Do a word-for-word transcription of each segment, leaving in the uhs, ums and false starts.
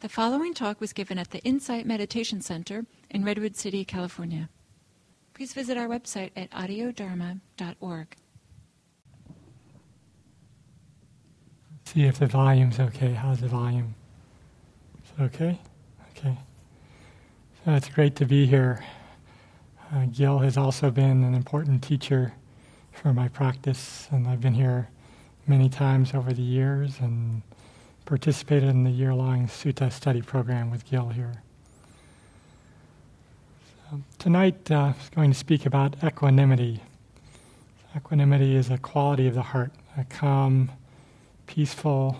The following talk was given at the Insight Meditation Center in Redwood City, California. Please visit our website at audio dharma dot org. See if the volume's okay. How's the volume? It's okay? Okay. So it's great to be here. Uh, Gil has also been an important teacher for my practice, and I've been here many times over the years and participated in the year-long Sutta study program with Gil here. So tonight uh, I'm going to speak about equanimity. Equanimity is a quality of the heart, a calm, peaceful,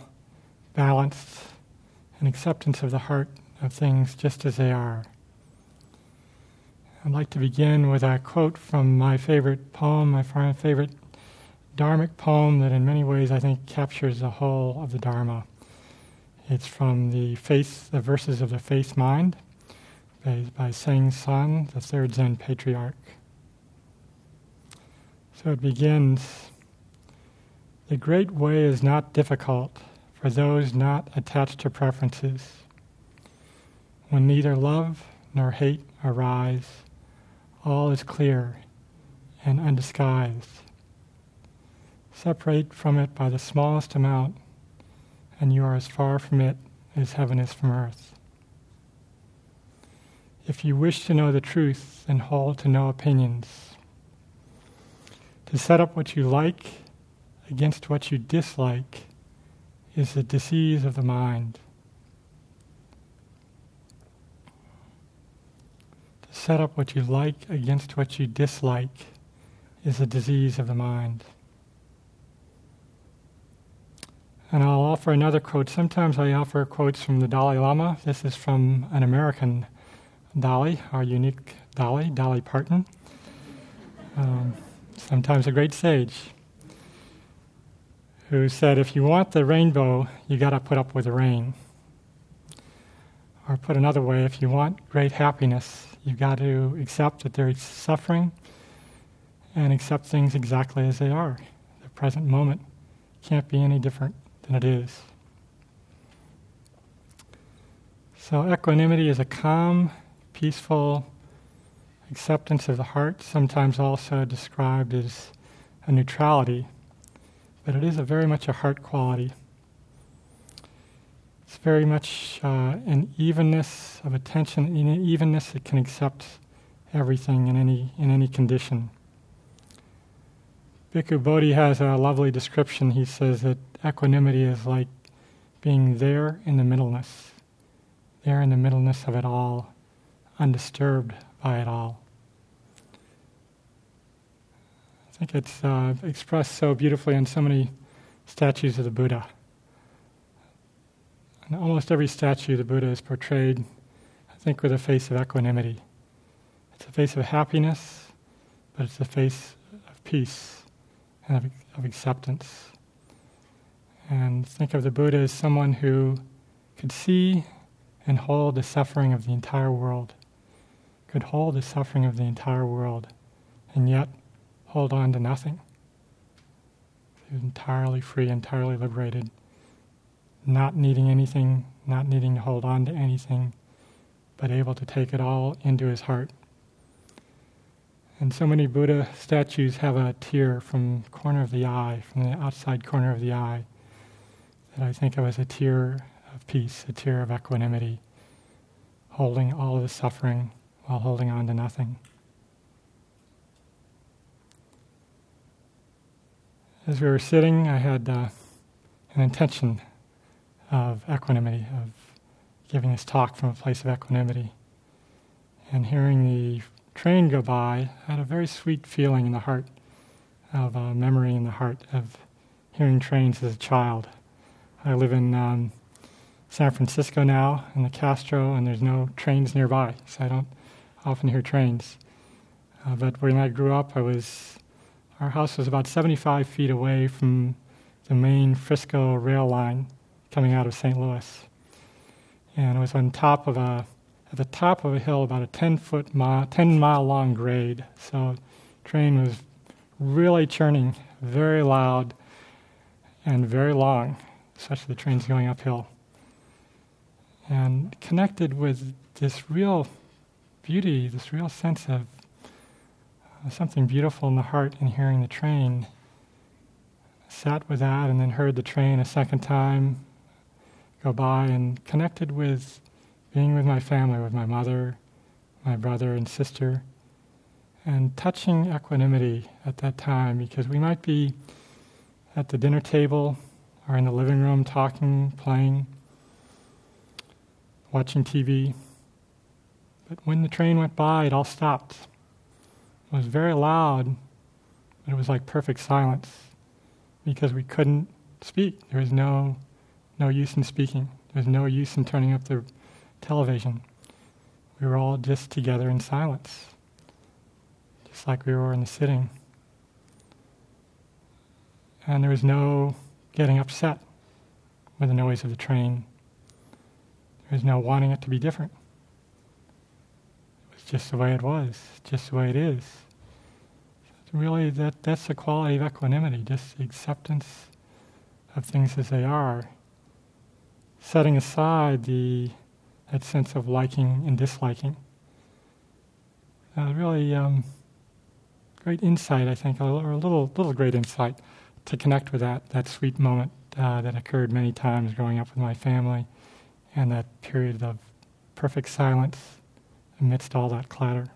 balanced, and acceptance of the heart of things just as they are. I'd like to begin with a quote from my favorite poem, my favorite Dharmic poem that in many ways I think captures the whole of the Dharma. It's from the, faith, the Verses of the Faith Mind by, by Seng San, the third Zen patriarch. So it begins, "The great way is not difficult for those not attached to preferences. When neither love nor hate arise, all is clear and undisguised. Separate from it by the smallest amount, and you are as far from it as heaven is from earth. If you wish to know the truth, then hold to no opinions. To set up what you like against what you dislike is the disease of the mind. To set up what you like against what you dislike is the disease of the mind." And I'll offer another quote. Sometimes I offer quotes from the Dalai Lama. This is from an American Dalai, our unique Dalai, Dalai Parton. Um, sometimes a great sage, who said, "If you want the rainbow, you got to put up with the rain." Or put another way, if you want great happiness, you got to accept that there is suffering and accept things exactly as they are. The present moment can't be any different than it is. So equanimity is a calm, peaceful acceptance of the heart, sometimes also described as a neutrality. But it is a very much a heart quality. It's very much uh, an evenness of attention, an evenness that can accept everything in any in any condition. Bhikkhu Bodhi has a lovely description. He says that equanimity is like being there in the middleness, there in the middleness of it all, undisturbed by it all. I think it's uh, expressed so beautifully in so many statues of the Buddha. In almost every statue, the Buddha is portrayed, I think, with a face of equanimity. It's a face of happiness, but it's a face of peace and of, of acceptance. And think of the Buddha as someone who could see and hold the suffering of the entire world, could hold the suffering of the entire world, and yet hold on to nothing. He was entirely free, entirely liberated, not needing anything, not needing to hold on to anything, but able to take it all into his heart. And so many Buddha statues have a tear from the corner of the eye, from the outside corner of the eye, that I think of as a tear of peace, a tear of equanimity, holding all of the suffering while holding on to nothing. As we were sitting, I had uh, an intention of equanimity, of giving this talk from a place of equanimity. And hearing the train go by, I had a very sweet feeling in the heart, of a memory in the heart of hearing trains as a child. I live in um, San Francisco now, in the Castro, and there's no trains nearby, so I don't often hear trains. Uh, but when I grew up, I was... Our house was about seventy-five feet away from the main Frisco rail line coming out of Saint Louis. And it was on top of a, at the top of a hill, about a ten foot mile, ten mile long grade. So the train was really churning, very loud and very long, such that the train's going uphill. and connected with this real beauty, this real sense of uh, something beautiful in the heart in hearing the train. Sat with that and then heard the train a second time go by and connected with being with my family, with my mother, my brother and sister, and touching equanimity at that time, because we might be at the dinner table or in the living room talking, playing, watching T V. But when the train went by, it all stopped. It was very loud, but it was like perfect silence because we couldn't speak. There was no, no use in speaking. There was no use in turning up the television. We were all just together in silence, just like we were in the sitting. And there was no getting upset with the noise of the train. There was no wanting it to be different. It was just the way it was, just the way it is. So really, that, that's the quality of equanimity, just the acceptance of things as they are, setting aside the that sense of liking and disliking. Uh, really um, great insight, I think, or a little little great insight to connect with that, that sweet moment uh, that occurred many times growing up with my family, and that period of perfect silence amidst all that clatter.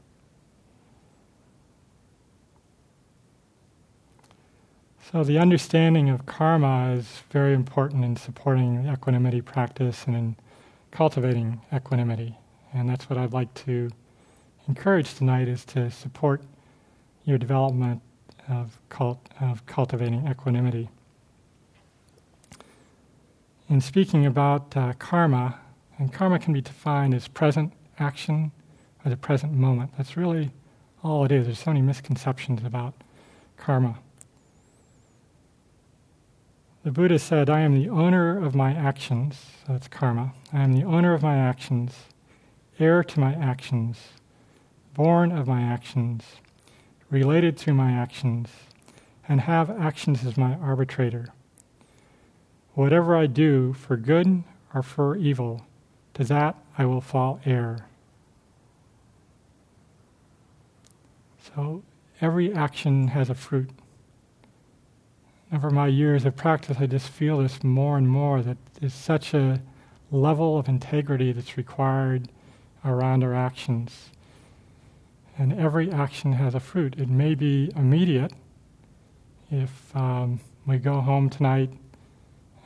So the understanding of karma is very important in supporting the equanimity practice and in cultivating equanimity, and that's what I'd like to encourage tonight, is to support your development of cult, of cultivating equanimity. In speaking about uh, karma, and karma can be defined as present action or the present moment. That's really all it is. There's so many misconceptions about karma. The Buddha said, I am the owner of my actions, so that's karma. I am the owner of my actions, heir to my actions, born of my actions, related to my actions, and have actions as my arbitrator. Whatever I do, for good or for evil, to that I will fall heir. So every action has a fruit. Over my years of practice, I just feel this more and more, that there's such a level of integrity that's required around our actions. And every action has a fruit. It may be immediate. If um, we go home tonight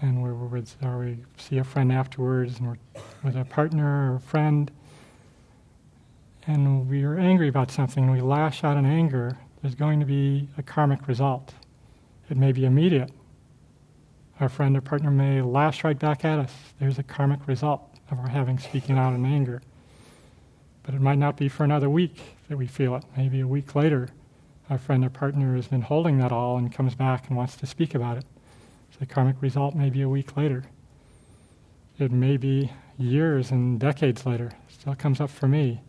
and we're with, or we see a friend afterwards and we're with a partner or a friend and we're angry about something and we lash out in anger, there's going to be a karmic result. It may be immediate. Our friend or partner may lash right back at us. There's a karmic result of our having speaking out in anger. But it might not be for another week that we feel it. Maybe a week later, our friend or partner has been holding that all and comes back and wants to speak about it. So the karmic result may be a week later. It may be years and decades later. It still comes up for me.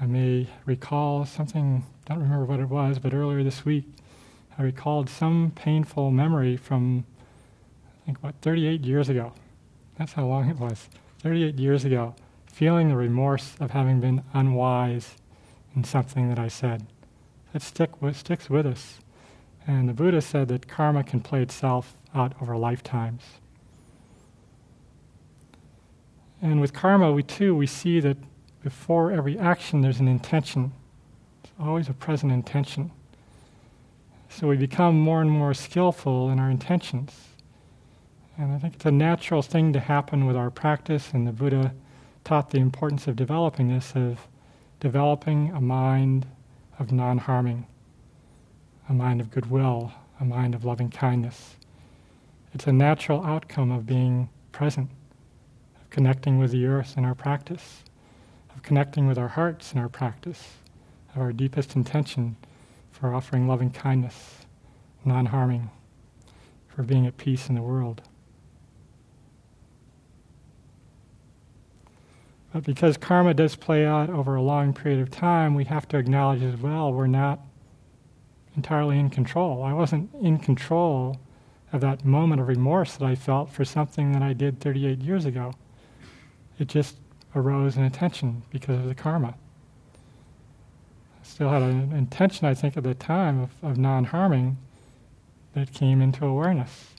I may recall something, don't remember what it was, but earlier this week, I recalled some painful memory from, I think, what, thirty-eight years ago. That's how long it was. thirty-eight years ago, feeling the remorse of having been unwise in something that I said. That stick with, sticks with us. And the Buddha said that karma can play itself out over lifetimes. And with karma, we too, we see that before every action, there's an intention. It's always a present intention. So we become more and more skillful in our intentions. And I think it's a natural thing to happen with our practice, and the Buddha taught the importance of developing this, of developing a mind of non-harming, a mind of goodwill, a mind of loving kindness. It's a natural outcome of being present, of connecting with the earth in our practice, of connecting with our hearts in our practice, of our deepest intention, for offering loving kindness, non-harming, for being at peace in the world. But because karma does play out over a long period of time, we have to acknowledge as well we're not entirely in control. I wasn't in control of that moment of remorse that I felt for something that I did thirty-eight years ago. It just arose in intention because of the karma. I still had an intention, I think, at the time of, of non-harming that came into awareness.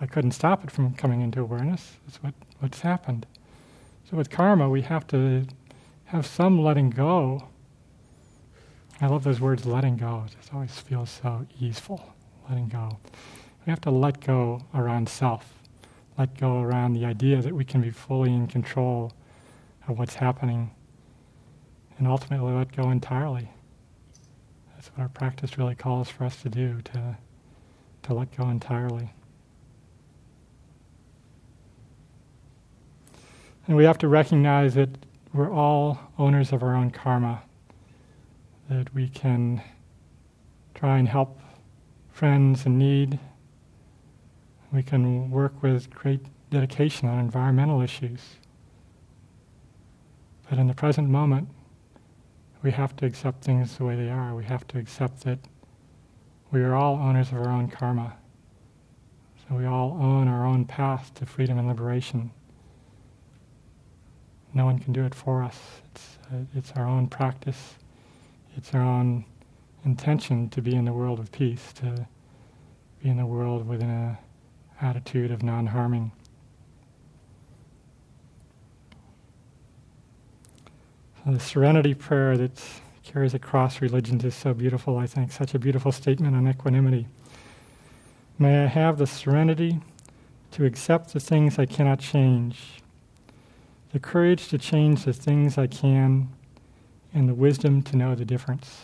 I couldn't stop it from coming into awareness. That's what, what's happened. So with karma, we have to have some letting go. I love those words, letting go. It just always feels so easeful, letting go. We have to let go around self, let go around the idea that we can be fully in control of what's happening, and ultimately let go entirely. That's what our practice really calls for us to do, to, to let go entirely. And we have to recognize that we're all owners of our own karma, that we can try and help friends in need. We can work with great dedication on environmental issues. But in the present moment, we have to accept things the way they are. We have to accept that we are all owners of our own karma. So we all own our own path to freedom and liberation. No one can do it for us. It's, uh, it's our own practice. It's our own intention to be in the world of peace, to be in the world within an attitude of non-harming. So the serenity prayer that carries across religions is so beautiful, I think, such a beautiful statement on equanimity. May I have the serenity to accept the things I cannot change, the courage to change the things I can, and the wisdom to know the difference.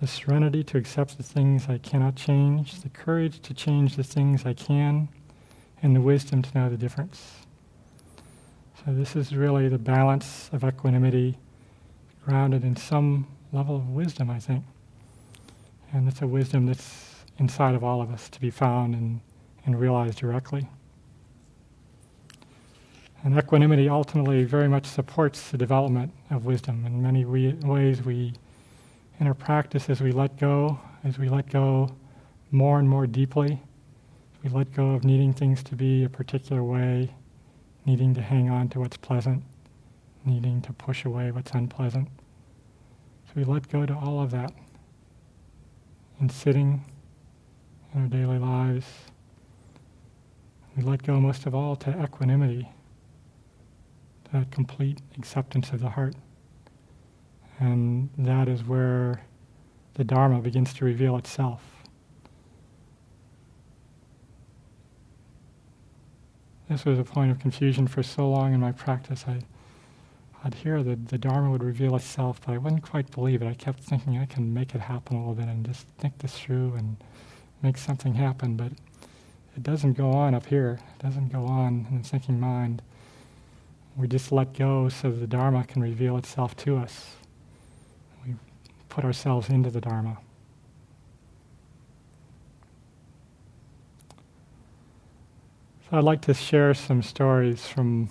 The serenity to accept the things I cannot change, the courage to change the things I can, and the wisdom to know the difference. So this is really the balance of equanimity, grounded in some level of wisdom, I think. And it's a wisdom that's inside of all of us, to be found and, and realized directly. And equanimity ultimately very much supports the development of wisdom. In many we, ways, we, in our practice, as we let go, as we let go more and more deeply, we let go of needing things to be a particular way, needing to hang on to what's pleasant, needing to push away what's unpleasant. So we let go to all of that in sitting, in our daily lives. We let go most of all to equanimity, that complete acceptance of the heart. And that is where the Dharma begins to reveal itself. This was a point of confusion for so long in my practice. I, I'd hear that the Dharma would reveal itself, but I wouldn't quite believe it. I kept thinking I can make it happen a little bit and just think this through and make something happen, but it doesn't go on up here. It doesn't go on in the thinking mind. We just let go so the Dharma can reveal itself to us. We put ourselves into the Dharma. So I'd like to share some stories from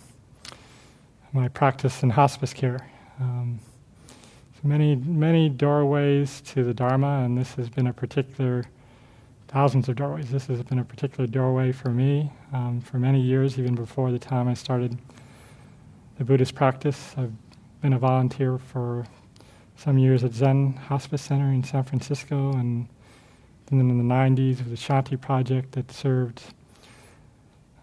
my practice in hospice care. Um, many, many doorways to the Dharma, and this has been a particular, thousands of doorways. This has been a particular doorway for me um, for many years, even before the time I started the Buddhist practice. I've been a volunteer for some years at Zen Hospice Center in San Francisco, and then in the nineties with the Shanti Project that served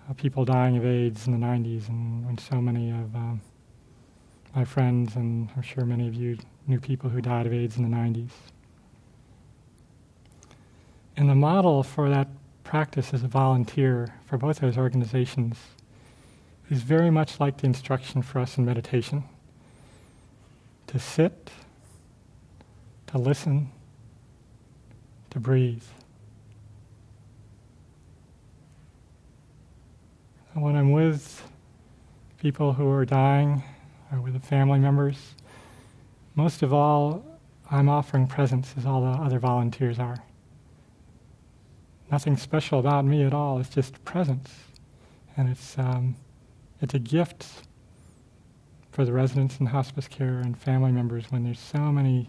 uh, people dying of AIDS in the nineties, and when so many of um, my friends, and I'm sure many of you knew people who died of AIDS in the nineties. And the model for that practice as a volunteer for both those organizations is very much like the instruction for us in meditation. To sit, to listen, to breathe. And when I'm with people who are dying, or with the family members, most of all, I'm offering presence as all the other volunteers are. Nothing special about me at all, it's just presence. And it's, um, It's a gift for the residents in hospice care and family members when there's so many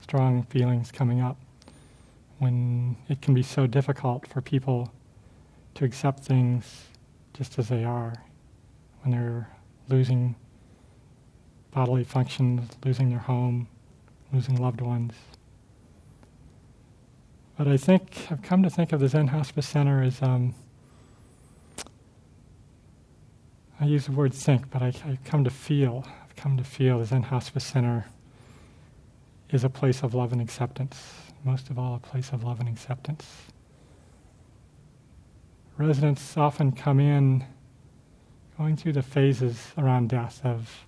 strong feelings coming up, when it can be so difficult for people to accept things just as they are, when they're losing bodily functions, losing their home, losing loved ones. But I think, I've come to think of the Zen Hospice Center as, um, I use the word think, but I, I've come to feel, I've come to feel the Zen Hospice Center is a place of love and acceptance, most of all a place of love and acceptance. Residents often come in going through the phases around death of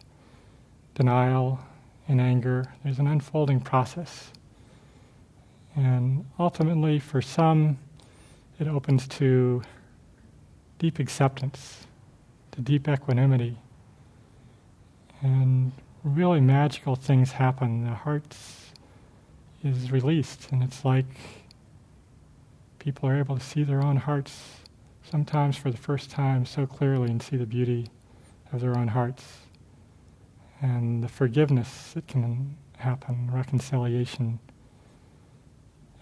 denial and anger. There's an unfolding process. And ultimately, for some, it opens to deep acceptance, to deep equanimity. And really magical things happen. The heart is released, and it's like people are able to see their own hearts, sometimes for the first time so clearly, and see the beauty of their own hearts and the forgiveness that can happen, reconciliation,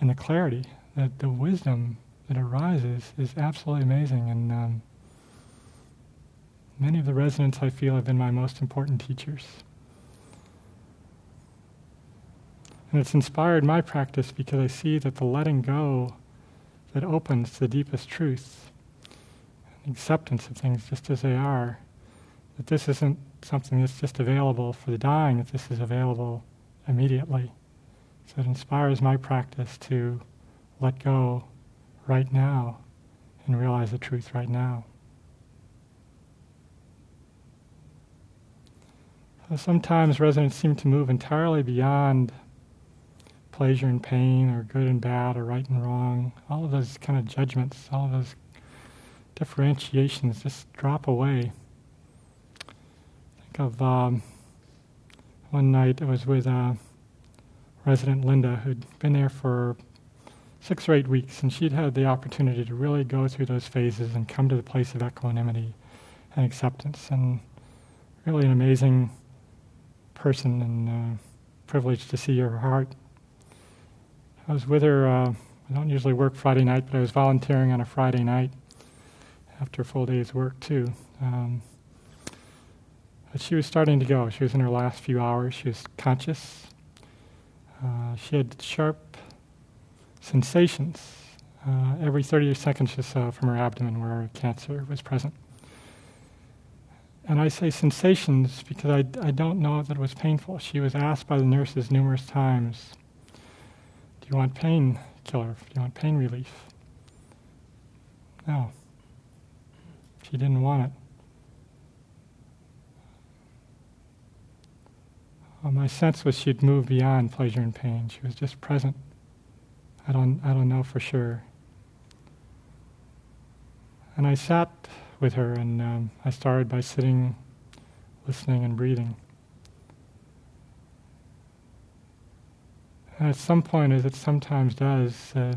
and the clarity, that the wisdom that arises is absolutely amazing. And um, many of the residents, I feel, have been my most important teachers. And it's inspired my practice because I see that the letting go that opens to the deepest truth, acceptance of things just as they are, that this isn't something that's just available for the dying, that this is available immediately. So it inspires my practice to let go right now and realize the truth right now. So sometimes residents seem to move entirely beyond pleasure and pain, or good and bad, or right and wrong, all of those kind of judgments, all of those differentiations just drop away. Think of um, one night I was with uh, resident Linda, who'd been there for six or eight weeks, and she'd had the opportunity to really go through those phases and come to the place of equanimity and acceptance. And really an amazing person, and uh, privileged to see her heart. I was with her, uh, I don't usually work Friday night, but I was volunteering on a Friday night after a full day's work too. Um, but she was starting to go. She was in her last few hours. She was conscious. Uh, she had sharp sensations uh, every thirty seconds or so from her abdomen where cancer was present. And I say sensations because I, I don't know that it was painful. She was asked by the nurses numerous times, "Do you want pain killer? Do you want pain relief?" No. She didn't want it. Well, my sense was she'd moved beyond pleasure and pain. She was just present. I don't, I don't know for sure. And I sat with her, and um, I started by sitting, listening, and breathing. And at some point, as it sometimes does, the uh,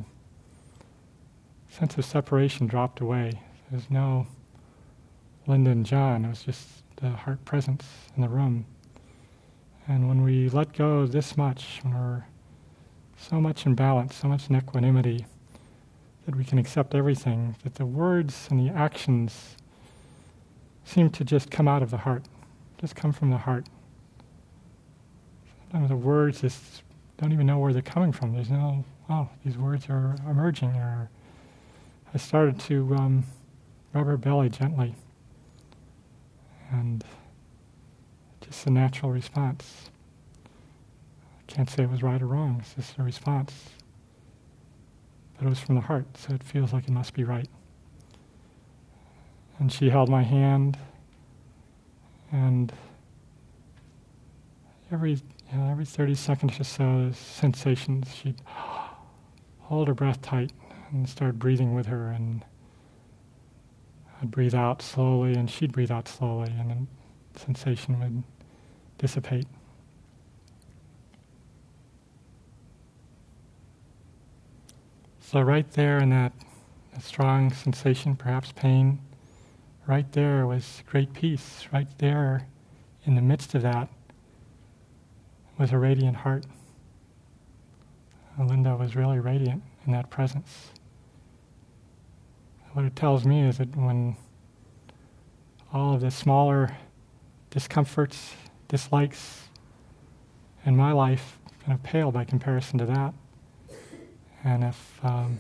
sense of separation dropped away. There's no Linda and John, it was just the heart presence in the room. And when we let go this much, when we're so much in balance, so much in equanimity, that we can accept everything, that the words and the actions seem to just come out of the heart, just come from the heart. Sometimes the words just don't even know where they're coming from. There's no, oh, these words are emerging. Or I started to um, rub her belly gently. And just a natural response. I can't say it was right or wrong, it's just a response. But it was from the heart, so it feels like it must be right. And she held my hand, and every you know, every thirty seconds or so, the sensations, she'd hold her breath tight and start breathing with her, and I'd breathe out slowly, and she'd breathe out slowly, and then the sensation would dissipate. So right there in that, that strong sensation, perhaps pain, right there was great peace. Right there in the midst of that was a radiant heart. And Linda was really radiant in that presence. What it tells me is that when all of the smaller discomforts, dislikes in my life kind of pale by comparison to that. And if um,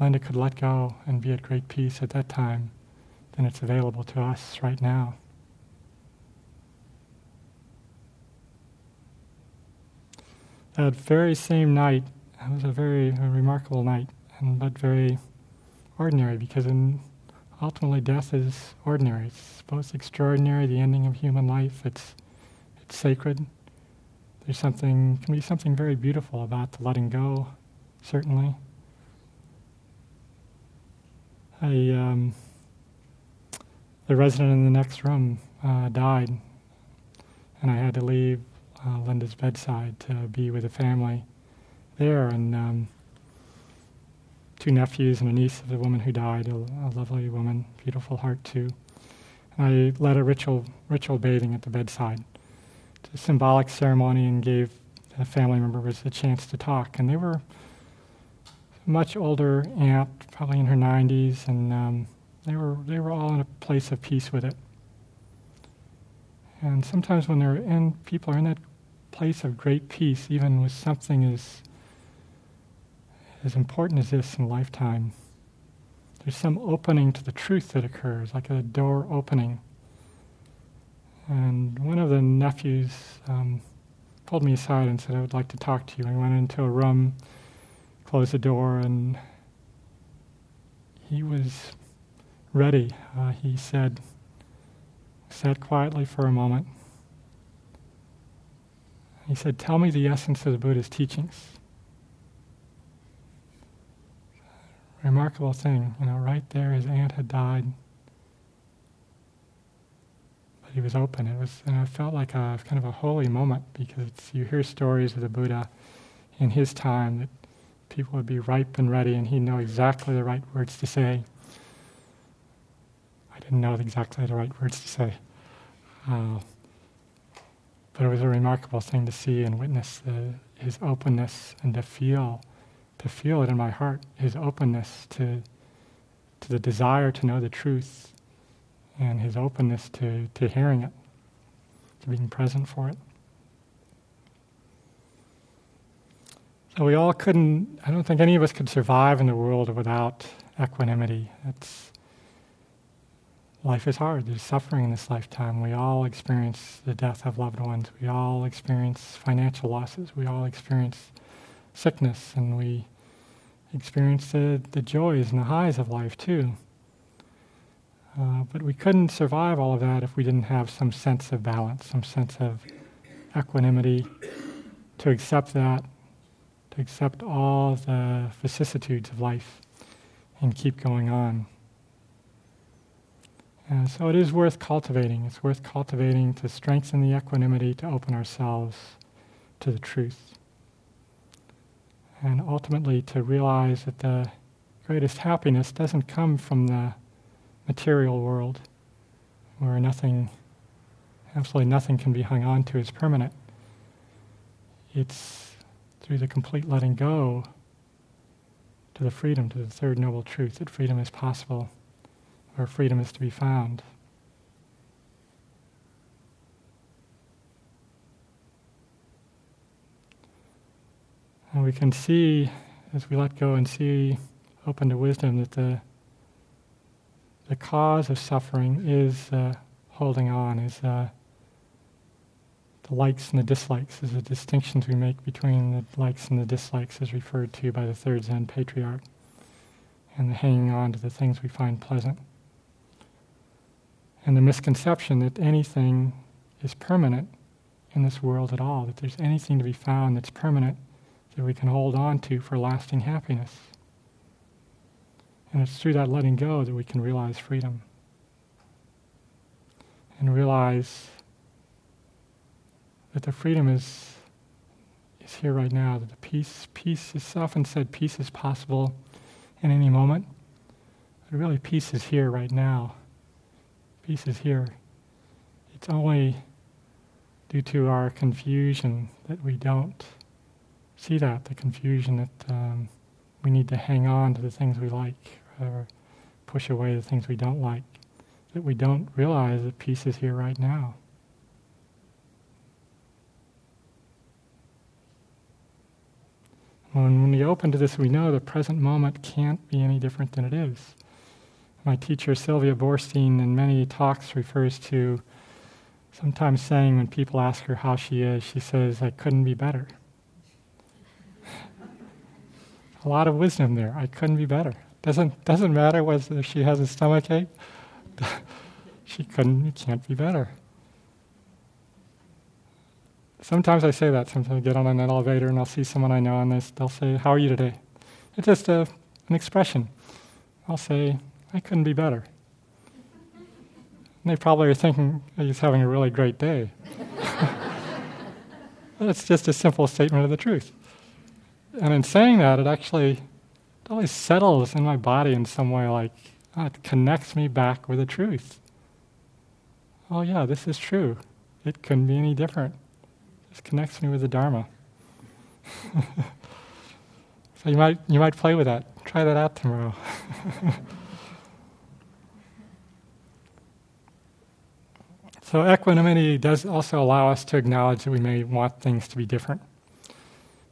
Linda could let go and be at great peace at that time, then it's available to us right now. That very same night, it was a very a remarkable night, and but very ordinary, because in ultimately death is ordinary. It's both extraordinary, the ending of human life, it's it's sacred. There's something, can be something very beautiful about the letting go, certainly. I, um, the resident in the next room uh, died, and I had to leave uh, Linda's bedside to be with the family there, and um, two nephews and a niece of the woman who died, a, a lovely woman, beautiful heart too. And I led a ritual ritual bathing at the bedside. It's a symbolic ceremony, and gave the family members a chance to talk. And they were much older aunt, probably in her nineties, and um, they were they were all in a place of peace with it. And sometimes when they're in, people are in that place of great peace, even with something as as important as this in a lifetime. There's some opening to the truth that occurs, like a door opening. And one of the nephews um, pulled me aside and said, "I would like to talk to you." I went into a room, closed the door, and he was ready. Uh, he said, sat quietly for a moment. He said, "Tell me the essence of the Buddha's teachings." Remarkable thing, you know, right there his aunt had died. He was open. It was, and I felt like a kind of a holy moment, because it's, you hear stories of the Buddha in his time that people would be ripe and ready, and he'd know exactly the right words to say. I didn't know exactly the right words to say, uh, but it was a remarkable thing to see and witness the, his openness, and to feel, to feel it in my heart, his openness to to the desire to know the truth, and his openness to, to hearing it, to being present for it. So we all couldn't, I don't think any of us could survive in the world without equanimity. It's, life is hard, there's suffering in this lifetime. We all experience the death of loved ones. We all experience financial losses. We all experience sickness, and we experience the, the joys and the highs of life too. Uh, but we couldn't survive all of that if we didn't have some sense of balance, some sense of equanimity, to accept that, to accept all the vicissitudes of life and keep going on. And so it is worth cultivating. It's worth cultivating to strengthen the equanimity, to open ourselves to the truth. And ultimately to realize that the greatest happiness doesn't come from the material world, where nothing, absolutely nothing can be hung on to as permanent. It's through the complete letting go to the freedom, to the third noble truth, that freedom is possible, where freedom is to be found. And we can see, as we let go and see open to wisdom, that the The cause of suffering is uh, holding on, is uh, the likes and the dislikes, is the distinctions we make between the likes and the dislikes, as referred to by the third Zen patriarch, and the hanging on to the things we find pleasant. And the misconception that anything is permanent in this world at all, that there's anything to be found that's permanent that we can hold on to for lasting happiness. And it's through that letting go that we can realize freedom, and realize that the freedom is is here right now, that the peace, peace is often said, peace is possible in any moment, but really peace is here right now. Peace is here. It's only due to our confusion that we don't see that, the confusion that um, we need to hang on to the things we like, or push away the things we don't like, that we don't realize that peace is here right now. When we open to this, we know the present moment can't be any different than it is. My teacher, Sylvia Boorstein, in many talks refers to sometimes saying when people ask her how she is, she says, I couldn't be better. A lot of wisdom there. I couldn't be better. Doesn't doesn't matter whether she has a stomachache. She couldn't, can't be better. Sometimes I say that. Sometimes I get on an elevator and I'll see someone I know and they'll say, how are you today? It's just a, an expression. I'll say, I couldn't be better. And they probably are thinking, he's having a really great day. It's just a simple statement of the truth. And in saying that, it actually it always settles in my body in some way, like oh, it connects me back with the truth. Oh yeah, this is true. It couldn't be any different. This connects me with the Dharma. So you might you might play with that. Try that out tomorrow. So equanimity does also allow us to acknowledge that we may want things to be different.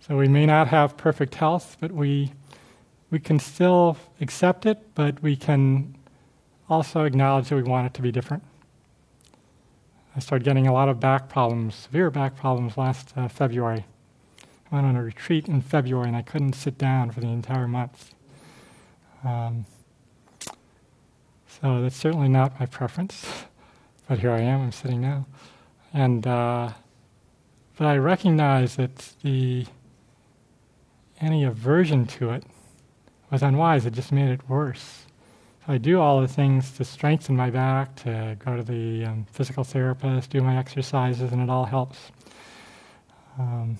So we may not have perfect health, but we we can still accept it, but we can also acknowledge that we want it to be different. I started getting a lot of back problems, severe back problems last uh, February. I went on a retreat in February and I couldn't sit down for the entire month. Um, so that's certainly not my preference, but here I am, I'm sitting now. And uh, but I recognize that the any aversion to it was unwise. It just made it worse. So I do all the things to strengthen my back, to go to the um, physical therapist, do my exercises, and it all helps. Um,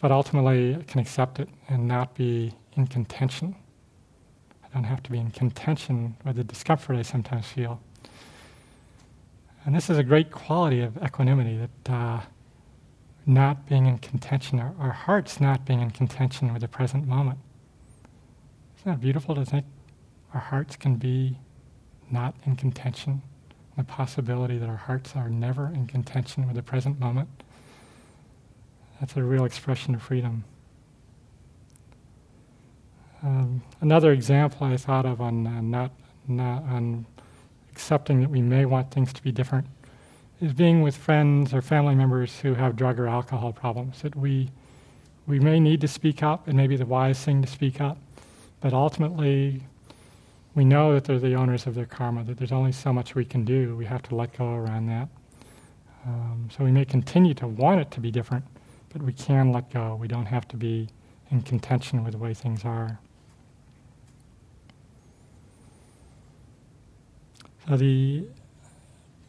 but ultimately, I can accept it and not be in contention. I don't have to be in contention with the discomfort I sometimes feel. And this is a great quality of equanimity, that uh, not being in contention, our, our hearts not being in contention with the present moment. Isn't that beautiful to think our hearts can be not in contention? The possibility that our hearts are never in contention with the present moment. That's a real expression of freedom. Um, another example I thought of on uh, not, not on accepting that we may want things to be different is being with friends or family members who have drug or alcohol problems. That we we may need to speak up, and maybe the wise thing to speak up. But ultimately, we know that they're the owners of their karma, that there's only so much we can do. We have to let go around that. Um, so we may continue to want it to be different, but we can let go. We don't have to be in contention with the way things are. So the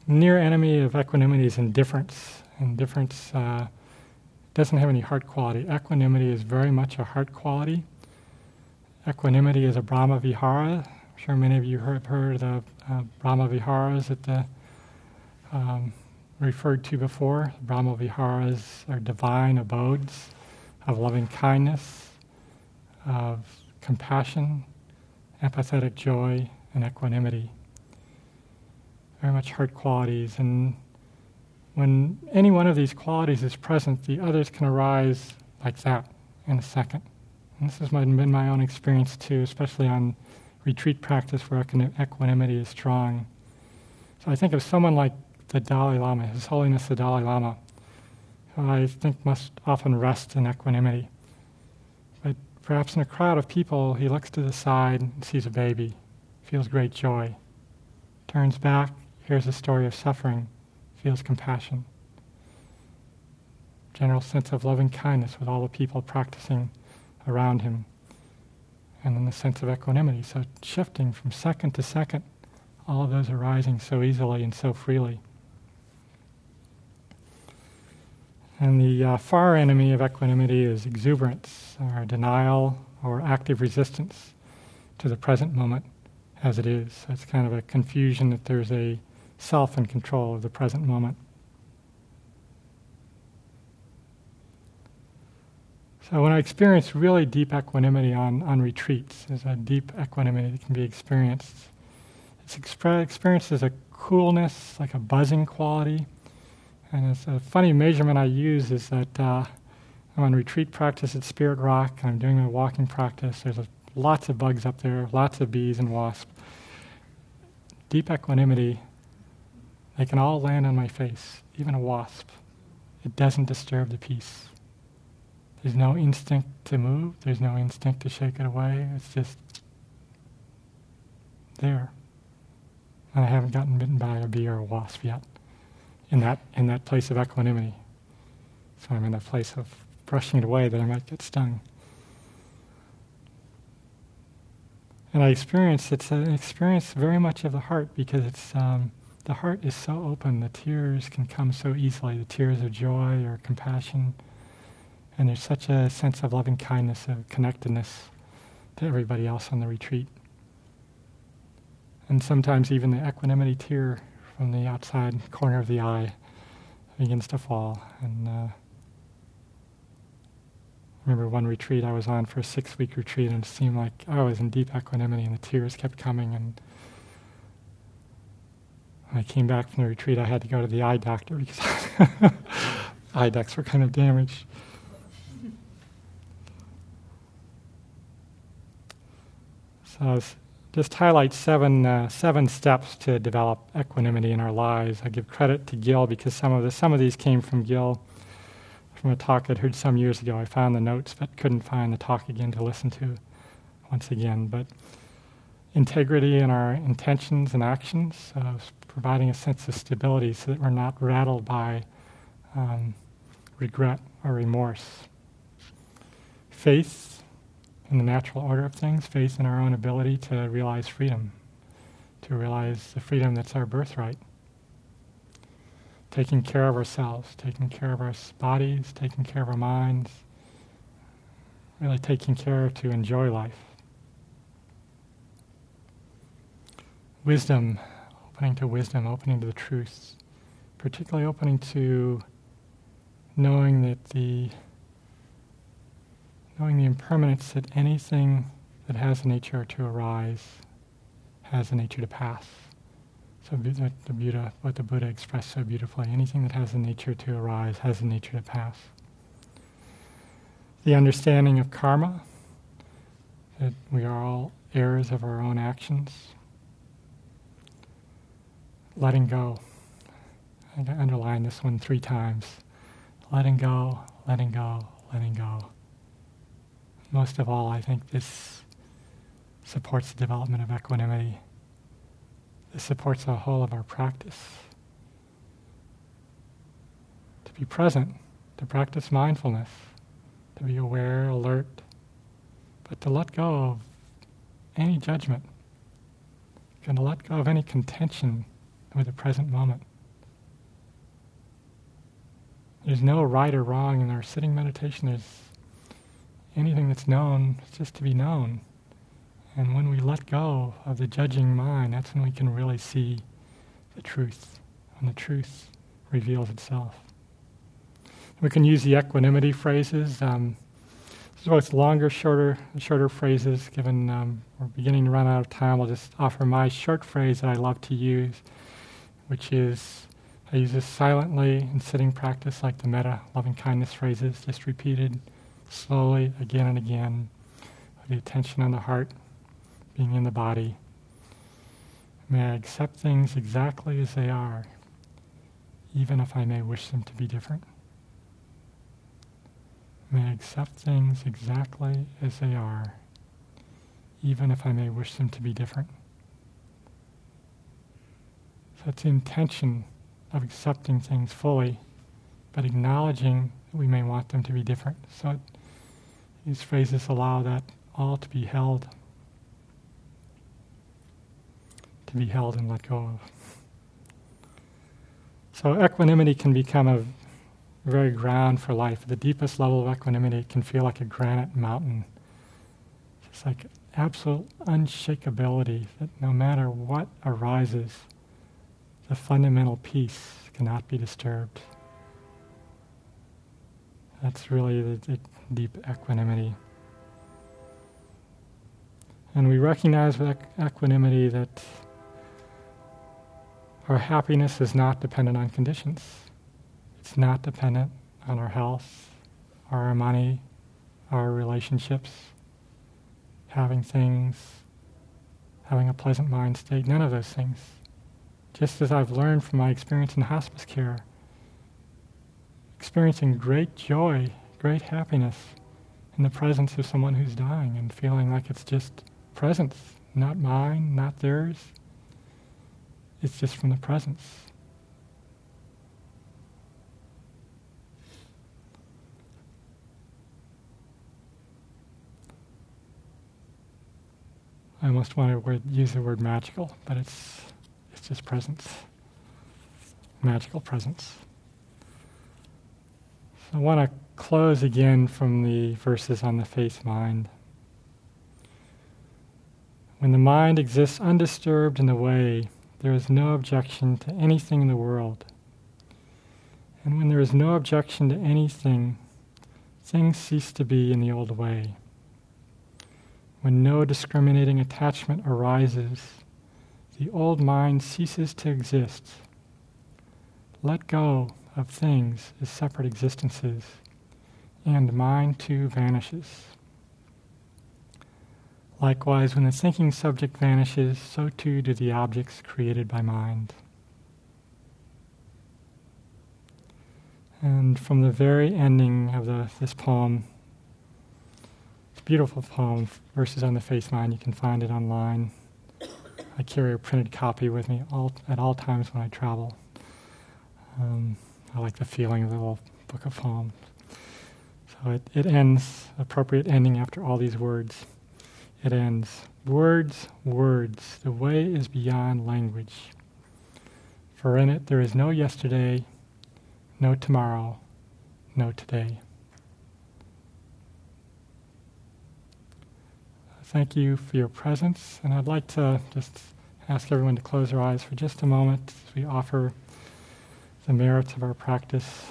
near enemy of equanimity is indifference. Indifference uh, doesn't have any heart quality. Equanimity is very much a heart quality. Equanimity is a Brahma-vihara. I'm sure many of you have heard of the uh, Brahma-viharas that the um, referred to before. Brahma-viharas are divine abodes of loving kindness, of compassion, empathetic joy, and equanimity. Very much heart qualities. And when any one of these qualities is present, the others can arise like that in a second. And this has been my own experience too, especially on retreat practice where equanimity is strong. So I think of someone like the Dalai Lama, His Holiness the Dalai Lama, who I think must often rest in equanimity. But perhaps in a crowd of people, he looks to the side and sees a baby, feels great joy, turns back, hears a story of suffering, feels compassion. General sense of loving kindness with all the people practicing around him, and then the sense of equanimity. So shifting from second to second, all of those arising so easily and so freely. And the uh, far enemy of equanimity is exuberance, or denial, or active resistance to the present moment as it is. So it's kind of a confusion that there's a self in control of the present moment. So when I experience really deep equanimity on, on retreats, there's a deep equanimity that can be experienced. It exp- experiences a coolness, like a buzzing quality. And it's a funny measurement I use is that uh, I'm on retreat practice at Spirit Rock, and I'm doing my walking practice. There's a, lots of bugs up there, lots of bees and wasps. Deep equanimity, they can all land on my face, even a wasp. It doesn't disturb the peace. There's no instinct to move. There's no instinct to shake it away. It's just there. And I haven't gotten bitten by a bee or a wasp yet in that in that place of equanimity. So I'm in that place of brushing it away that I might get stung. And I experience, it's an experience very much of the heart because it's um, the heart is so open. The tears can come so easily, the tears of joy or compassion. And there's such a sense of loving kindness, of connectedness to everybody else on the retreat. And sometimes even the equanimity tear from the outside corner of the eye begins to fall. And uh, I remember one retreat I was on for a six-week retreat, and it seemed like I was in deep equanimity, and the tears kept coming. And when I came back from the retreat, I had to go to the eye doctor because eye ducts were kind of damaged. So I was just highlight seven uh, seven steps to develop equanimity in our lives. I give credit to Gil because some of the some of these came from Gil, from a talk I'd heard some years ago. I found the notes but couldn't find the talk again to listen to once again. But integrity in our intentions and actions, uh, providing a sense of stability so that we're not rattled by um, regret or remorse. Faith. In the natural order of things, faith in our own ability to realize freedom, to realize the freedom that's our birthright. Taking care of ourselves, taking care of our bodies, taking care of our minds, really taking care to enjoy life. Wisdom, opening to wisdom, opening to the truth, particularly opening to knowing that the knowing the impermanence that anything that has a nature to arise has a nature to pass. So the, the Buddha, what the Buddha expressed so beautifully, anything that has a nature to arise has a nature to pass. The understanding of karma, that we are all heirs of our own actions. Letting go. I underlined this one three times. Letting go, letting go, letting go. Most of all, I think this supports the development of equanimity. This supports the whole of our practice. To be present, to practice mindfulness, to be aware, alert, but to let go of any judgment, and to let go of any contention with the present moment. There's no right or wrong in our sitting meditation. There's anything that's known is just to be known. And when we let go of the judging mind, that's when we can really see the truth, when the truth reveals itself. We can use the equanimity phrases. Um, this is both longer, shorter, shorter phrases. Given um, we're beginning to run out of time, I'll just offer my short phrase that I love to use, which is, I use this silently in sitting practice, like the metta, loving-kindness phrases, just repeated slowly, again and again, with the attention on the heart, being in the body. May I accept things exactly as they are, even if I may wish them to be different. May I accept things exactly as they are, even if I may wish them to be different. So it's the intention of accepting things fully, but acknowledging that we may want them to be different. So it these phrases allow that all to be held, to be held and let go of. So equanimity can become a very ground for life. At the deepest level of equanimity, it can feel like a granite mountain. It's like absolute unshakability that no matter what arises, the fundamental peace cannot be disturbed. That's really the, the deep equanimity. And we recognize with equanimity that Our happiness is not dependent on conditions. It's not dependent on our health, our money, our relationships, having things, having a pleasant mind state, none of those things. Just as I've learned from my experience in hospice care, experiencing great joy, great happiness in the presence of someone who's dying and feeling like it's just presence, not mine, not theirs. It's just from the presence. I almost want to word, use the word magical, but it's it's just presence. Magical presence. So I want to close again from the Verses on the Faith Mind. When the mind exists undisturbed in the way, there is no objection to anything in the world. And when there is no objection to anything, things cease to be in the old way. When no discriminating attachment arises, the old mind ceases to exist. Let go of things as separate existences, and mind too vanishes. Likewise, when the thinking subject vanishes, so too do the objects created by mind. And from the very ending of the, this poem, beautiful poem, Verses on the Faith Mind. You can find it online. I carry a printed copy with me all, at all times when I travel. Um, I like the feeling of the little book of poems. So it, it ends, appropriate ending after all these words. It ends, words, words, the way is beyond language. For in it there is no yesterday, no tomorrow, no today. Thank you for your presence, and I'd like to just ask everyone to close their eyes for just a moment as we offer the merits of our practice.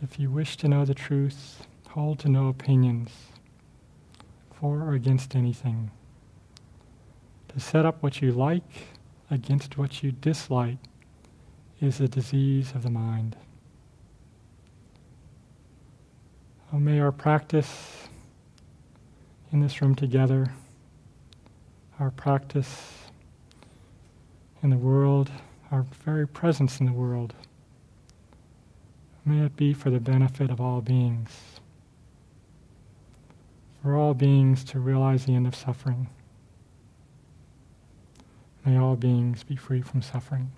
If you wish to know the truth, hold to no opinions, for or against anything. To set up what you like against what you dislike is a disease of the mind. Oh, may our practice in this room together, our practice in the world, our very presence in the world, may it be for the benefit of all beings, for all beings to realize the end of suffering. May all beings be free from suffering.